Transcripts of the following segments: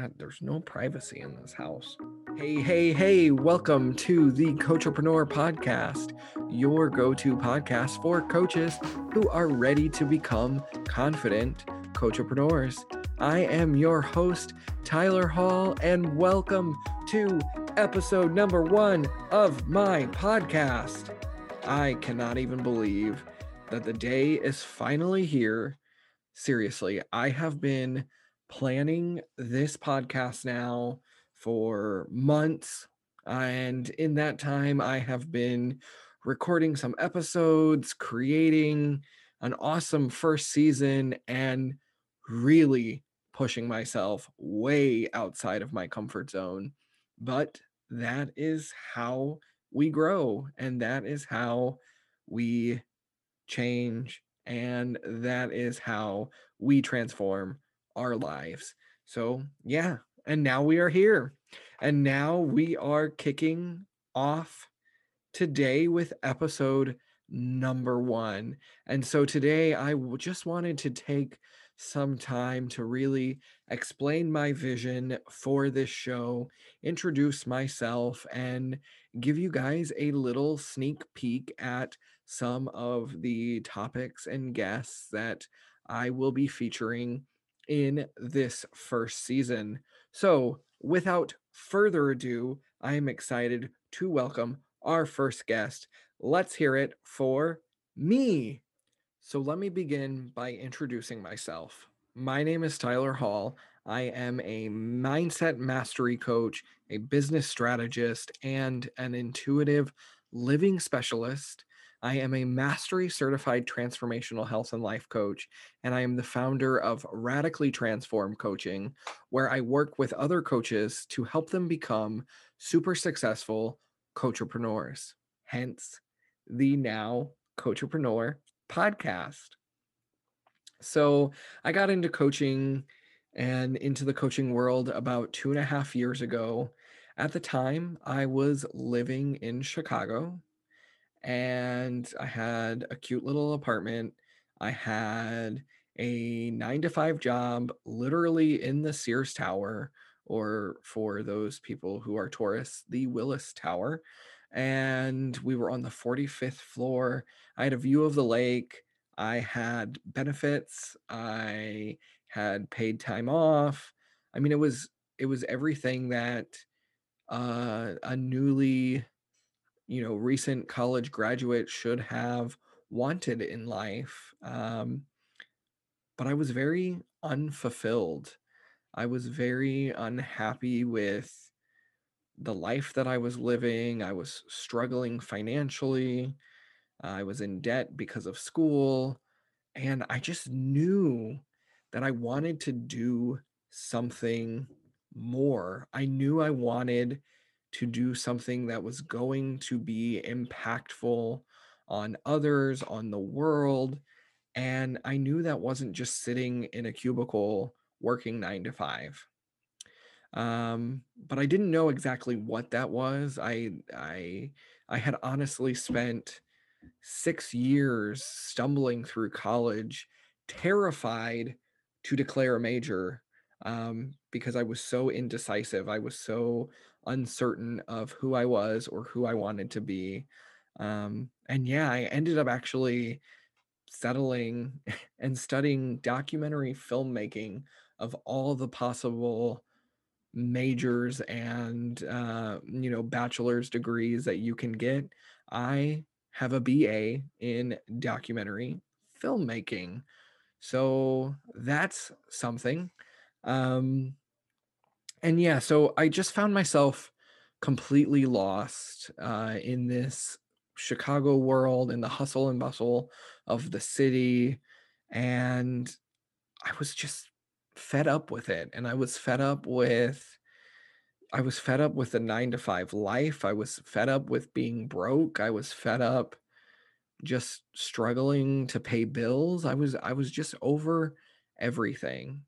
God, there's no privacy in this house. Hey, welcome to the Coachpreneur Podcast, your go-to podcast for coaches who are ready to become confident coachpreneurs. I am your host, Tyler Hall, and welcome to episode number 1 of my podcast. I cannot even believe that the day is finally here. Seriously, I have been planning this podcast now for months, and in that time, I have been recording some episodes, creating an awesome first season, and really pushing myself way outside of my comfort zone. But that is how we grow, and that is how we change, and that is how we transform our lives. So yeah, and now we are here, and now we are kicking off today with episode number 1. And so today I just wanted to take some time to really explain my vision for this show, introduce myself, and give you guys a little sneak peek at some of the topics and guests that I will be featuring in this first season. So without further ado, I am excited to welcome our first guest. Let's hear it for me. So let me begin by introducing myself. My name is Tyler Hall. I am a mindset mastery coach, a business strategist, and an intuitive living specialist. I am a mastery certified transformational health and life coach, and I am the founder of Radically Transform Coaching, where I work with other coaches to help them become super successful coachpreneurs, hence the now Coachpreneur Podcast. So I got into coaching and into the coaching world about 2.5 years ago. At the time, I was living in Chicago, and I had a cute little apartment. I had a 9-to-5 job literally in the Sears Tower, or for those people who are tourists, the Willis Tower. And we were on the 45th floor. I had a view of the lake. I had benefits. I had paid time off. I mean, it was everything that a newly recent college graduate should have wanted in life. But I was very unfulfilled. I was very unhappy with the life that I was living. I was struggling financially. I was in debt because of school. And I just knew that I wanted to do something more. I knew I wanted to do something that was going to be impactful on others, on the world. And I knew that wasn't just sitting in a cubicle working 9-to-5. But I didn't know exactly what that was. I had honestly spent 6 years stumbling through college, terrified to declare a major, because I was so indecisive. I was so uncertain of who I was or who I wanted to be. And yeah, I ended up actually settling and studying documentary filmmaking of all the possible majors and, bachelor's degrees that you can get. I have a BA in documentary filmmaking. So that's something. And yeah, so I just found myself completely lost in this Chicago world, in the hustle and bustle of the city. And I was just fed up with it. And I was fed up with the 9-to-5 life. I was fed up with being broke. I was fed up just struggling to pay bills. I was just over everything.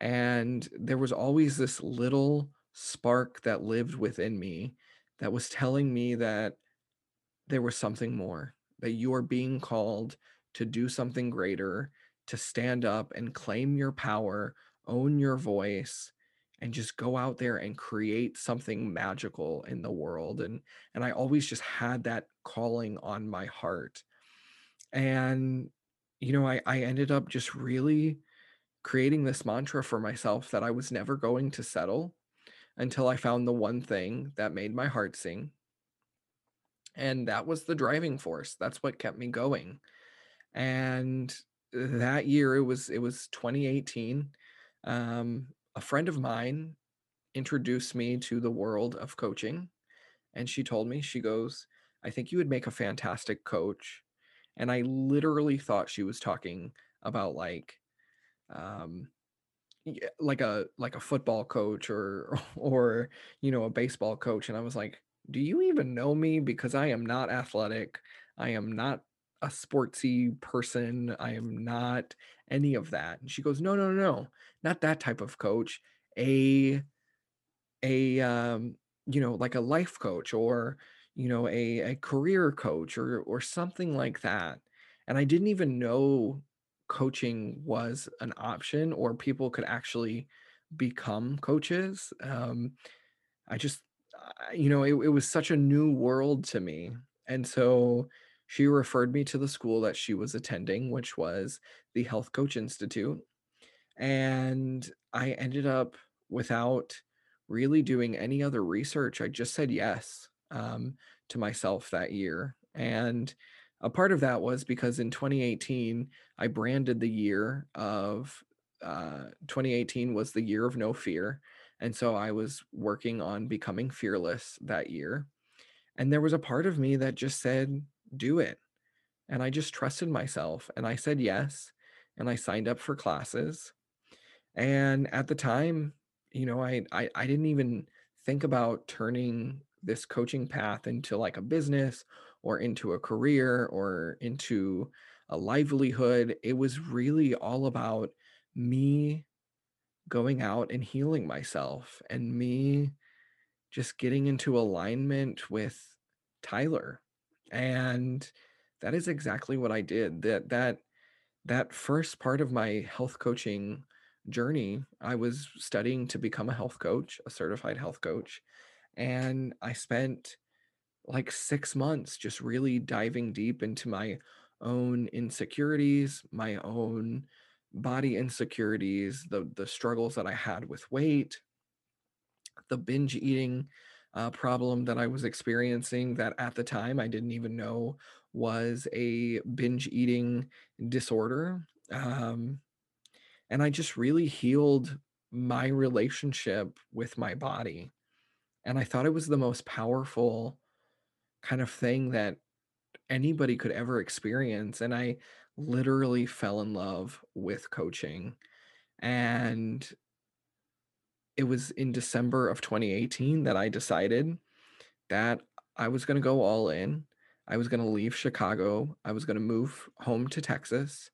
And there was always this little spark that lived within me that was telling me that there was something more, that you are being called to do something greater, to stand up and claim your power, own your voice, and just go out there and create something magical in the world. And I always just had that calling on my heart. And, you know, I ended up just really creating this mantra for myself that I was never going to settle until I found the one thing that made my heart sing. And that was the driving force. That's what kept me going. And that year, it was 2018. A friend of mine introduced me to the world of coaching. And she told me, she goes, I think you would make a fantastic coach. And I literally thought she was talking about like a football coach or, you know, a baseball coach. And I was like, do you even know me? Because I am not athletic. I am not a sportsy person. I am not any of that. And she goes, no, not that type of coach. Like a life coach, or, you know, a career coach or something like that. And I didn't even know coaching was an option or people could actually become coaches. It was such a new world to me. And so she referred me to the school that she was attending, which was the Health Coach Institute. And I ended up, without really doing any other research, I just said yes to myself that year. And a part of that was because in 2018, I branded the year of 2018 was the year of no fear. And so I was working on becoming fearless that year. And there was a part of me that just said, do it. And I just trusted myself. And I said yes. And I signed up for classes. And at the time, you know, I didn't even think about turning this coaching path into like a business or into a career or into a livelihood. It was really all about me going out and healing myself and me just getting into alignment with Tyler. And that is exactly what I did. That first part of my health coaching journey, I was studying to become a health coach, a certified health coach. And I spent like 6 months just really diving deep into my own insecurities, my own body insecurities, the struggles that I had with weight, the binge eating problem that I was experiencing that at the time I didn't even know was a binge eating disorder. And I just really healed my relationship with my body. And I thought it was the most powerful kind of thing that anybody could ever experience. And I literally fell in love with coaching. And it was in December of 2018 that I decided that I was going to go all in. I was going to leave Chicago. I was going to move home to Texas,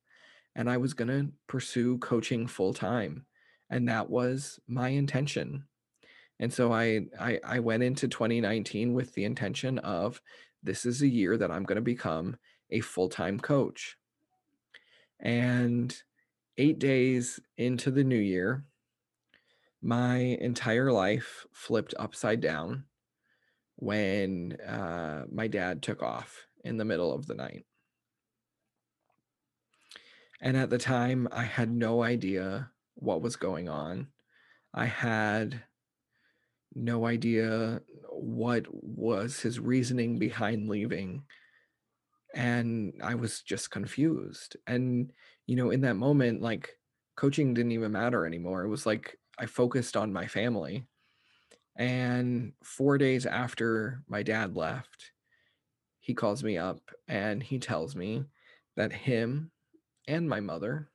and I was going to pursue coaching full time. And that was my intention. And so I went into 2019 with the intention of, this is a year that I'm going to become a full-time coach. And 8 days into the new year, my entire life flipped upside down when my dad took off in the middle of the night. And at the time, I had no idea what was going on. I had no idea what was his reasoning behind leaving. And I was just confused. And, you know, in that moment, like, coaching didn't even matter anymore. It was like I focused on my family. And 4 days after my dad left, he calls me up and he tells me that him and my mother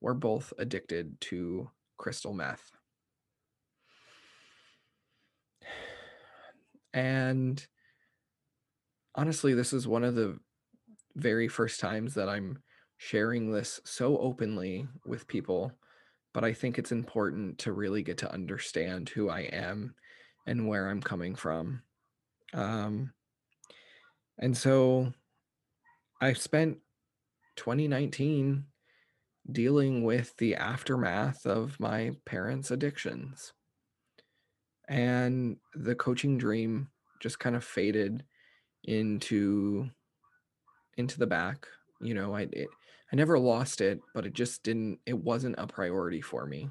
were both addicted to crystal meth. And honestly, this is one of the very first times that I'm sharing this so openly with people, but I think it's important to really get to understand who I am and where I'm coming from. And so I spent 2019 dealing with the aftermath of my parents' addictions. And the coaching dream just kind of faded into the back. You know, I never lost it, but it just didn't, it wasn't a priority for me.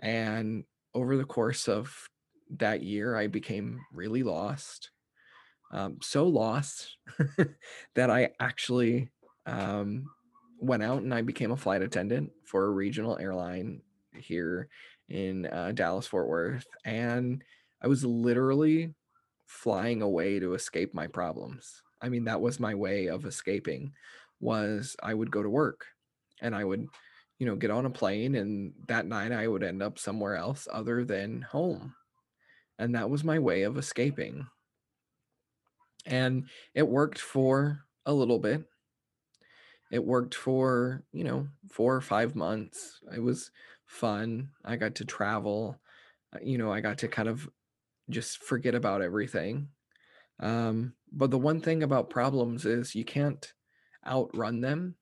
And over the course of that year, I became really lost. So lost that I actually went out and I became a flight attendant for a regional airline here in Dallas, Fort Worth. And I was literally flying away to escape my problems. I mean, that was my way of escaping, was I would go to work and I would, you know, get on a plane, and that night I would end up somewhere else other than home. And that was my way of escaping. And it worked for a little bit. It worked for, 4 or 5 months. It was fun. I got to travel. I got to kind of just forget about everything. But the one thing about problems is you can't outrun them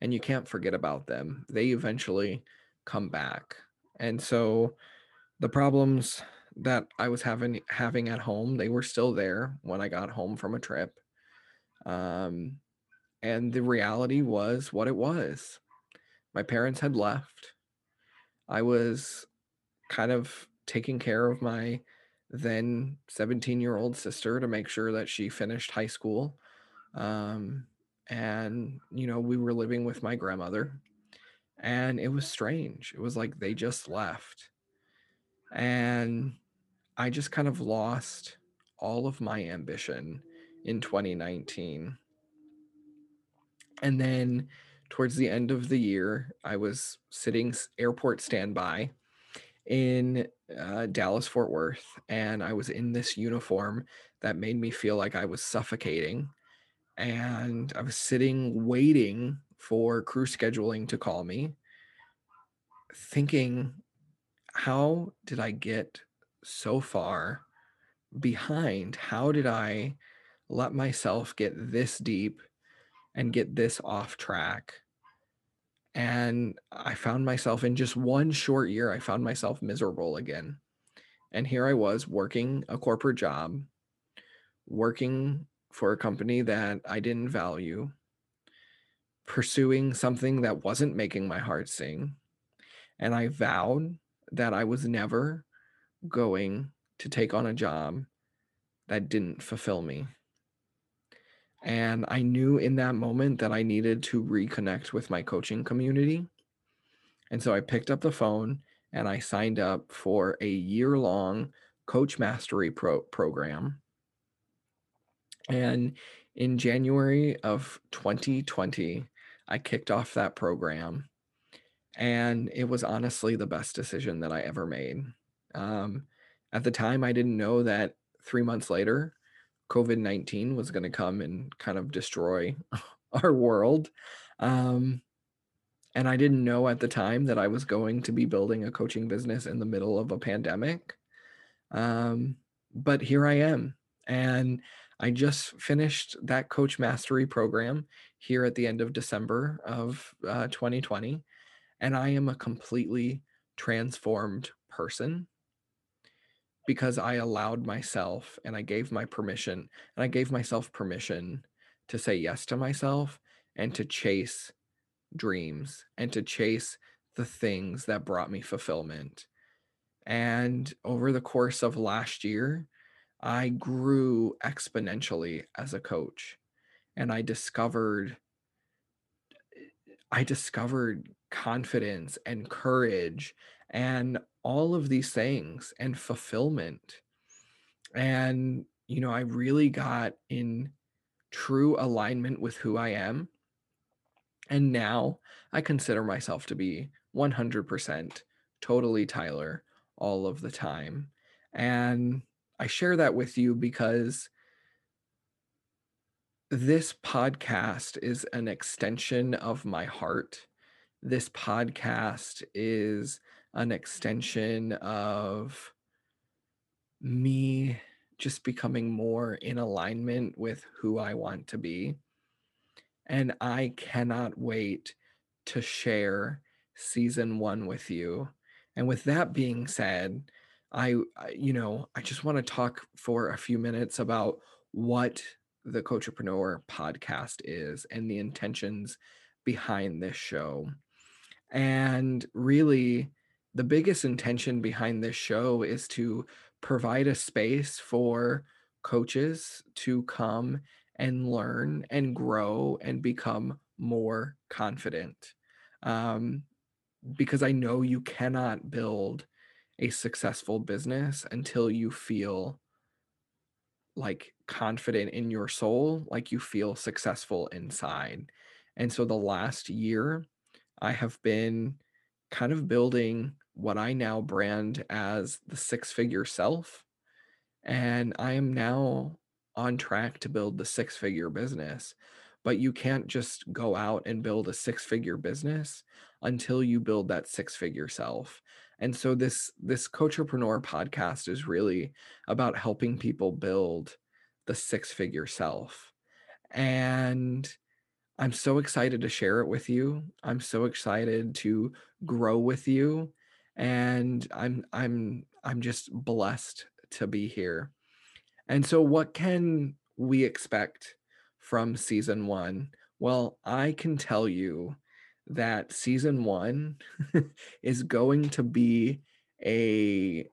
and you can't forget about them. They eventually come back. And so the problems that I was having at home, they were still there when I got home from a trip. And the reality was what it was. My parents had left. I was kind of taking care of my then 17-year-old sister to make sure that she finished high school. And we were living with my grandmother, and it was strange. It was like they just left. And I just kind of lost all of my ambition in 2019. And then towards the end of the year, I was sitting airport standby in Dallas, Fort Worth, and I was in this uniform that made me feel like I was suffocating. And I was sitting waiting for crew scheduling to call me, thinking, how did I get so far behind? How did I let myself get this deep and get this off track? And I found myself in just one short year, I found myself miserable again. And here I was working a corporate job, working for a company that I didn't value, pursuing something that wasn't making my heart sing. And I vowed that I was never going to take on a job that didn't fulfill me. And I knew in that moment that I needed to reconnect with my coaching community. And so I picked up the phone and I signed up for a year-long Coach Mastery program. And in January of 2020, I kicked off that program. And it was honestly the best decision that I ever made. At the time, I didn't know that 3 months later, COVID-19 was going to come and kind of destroy our world. And I didn't know at the time that I was going to be building a coaching business in the middle of a pandemic. But here I am. And I just finished that Coach Mastery program here at the end of December of 2020. And I am a completely transformed person because I allowed myself and I gave my permission and I gave myself permission to say yes to myself and to chase dreams and to chase the things that brought me fulfillment. And over the course of last year, I grew exponentially as a coach, and I discovered confidence and courage and all of these things and fulfillment. And, I really got in true alignment with who I am. And now I consider myself to be 100% totally Tyler all of the time. And I share that with you because this podcast is an extension of my heart. This podcast is an extension of me just becoming more in alignment with who I want to be. And I cannot wait to share season 1 with you. And with that being said, I just want to talk for a few minutes about what the Coachpreneur podcast is and the intentions behind this show. And really, the biggest intention behind this show is to provide a space for coaches to come and learn and grow and become more confident. Because I know you cannot build a successful business until you feel like confident in your soul, like you feel successful inside. And so the last year, I have been kind of building what I now brand as the six-figure self. And I am now on track to build the six-figure business. But you can't just go out and build a six-figure business until you build that six-figure self. And so this Coachpreneur podcast is really about helping people build the six-figure self. And I'm so excited to share it with you. I'm so excited to grow with you. And I'm just blessed to be here. And so what can we expect from season one? Well, I can tell you that season one is going to be a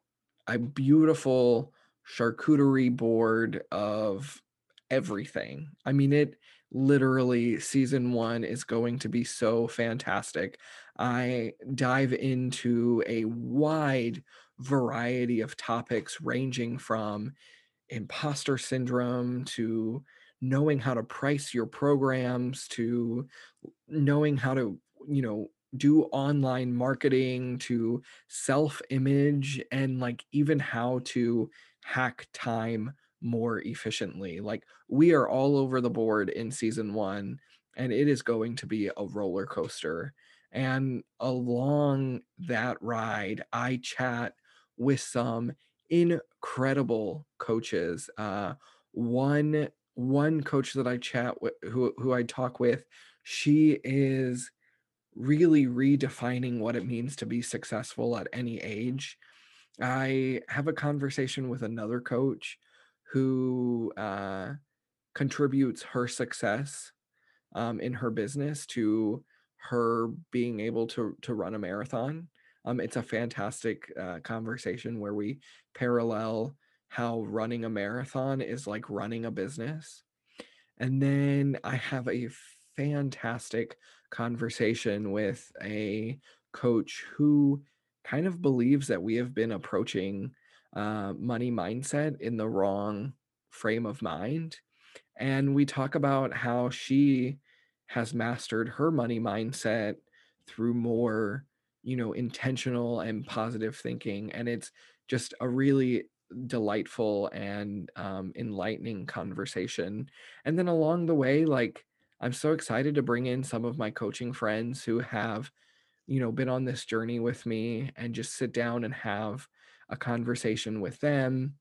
beautiful charcuterie board of everything. I mean, it literally, season one is going to be so fantastic. I dive into a wide variety of topics ranging from imposter syndrome to knowing how to price your programs, to knowing how to, do online marketing, to self-image, and like even how to hack time more efficiently. Like, we are all over the board in season one, and it is going to be a roller coaster. And along that ride, I chat with some incredible coaches. One coach that I chat with, who I talk with, she is really redefining what it means to be successful at any age. I have a conversation with another coach who contributes her success in her business to her being able to run a marathon. It's a fantastic conversation where we parallel how running a marathon is like running a business. And then I have a fantastic conversation with a coach who kind of believes that we have been approaching money mindset in the wrong frame of mind. And we talk about how she has mastered her money mindset through more, intentional and positive thinking. And it's just a really delightful and enlightening conversation. And then along the way, like, I'm so excited to bring in some of my coaching friends who have, been on this journey with me, and just sit down and have a conversation with them.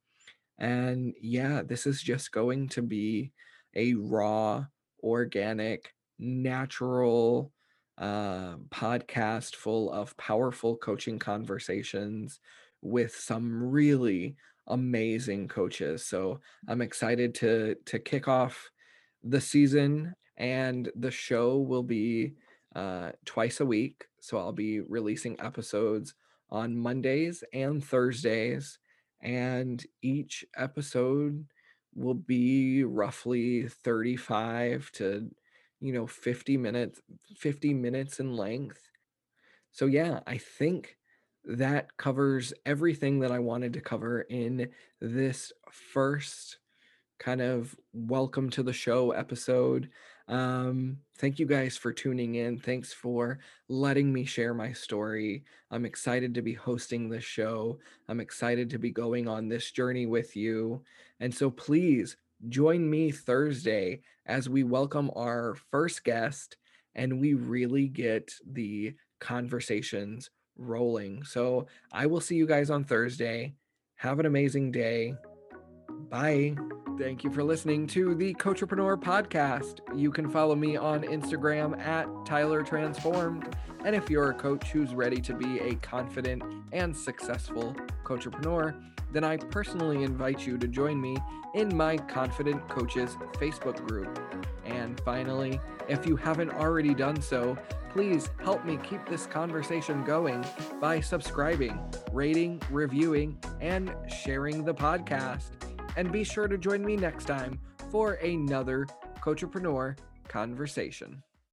And yeah, this is just going to be a raw, organic, natural podcast full of powerful coaching conversations with some really amazing coaches. So I'm excited to kick off the season, and the show will be twice a week. So I'll be releasing episodes on Mondays and Thursdays, and each episode will be roughly 35 to 50 minutes in length. So yeah, I think that covers everything that I wanted to cover in this first kind of welcome to the show episode. Thank you guys for tuning in. Thanks for letting me share my story. I'm excited to be hosting this show. I'm excited to be going on this journey with you. And so please join me Thursday as we welcome our first guest, and we really get the conversations rolling. So I will see you guys on Thursday. Have an amazing day. Bye. Thank you for listening to the Coachpreneur podcast. You can follow me on Instagram at TylerTransformed. And if you're a coach who's ready to be a confident and successful Coachpreneur, then I personally invite you to join me in my Confident Coaches Facebook group. And finally, if you haven't already done so, please help me keep this conversation going by subscribing, rating, reviewing, and sharing the podcast. And be sure to join me next time for another Coachpreneur conversation.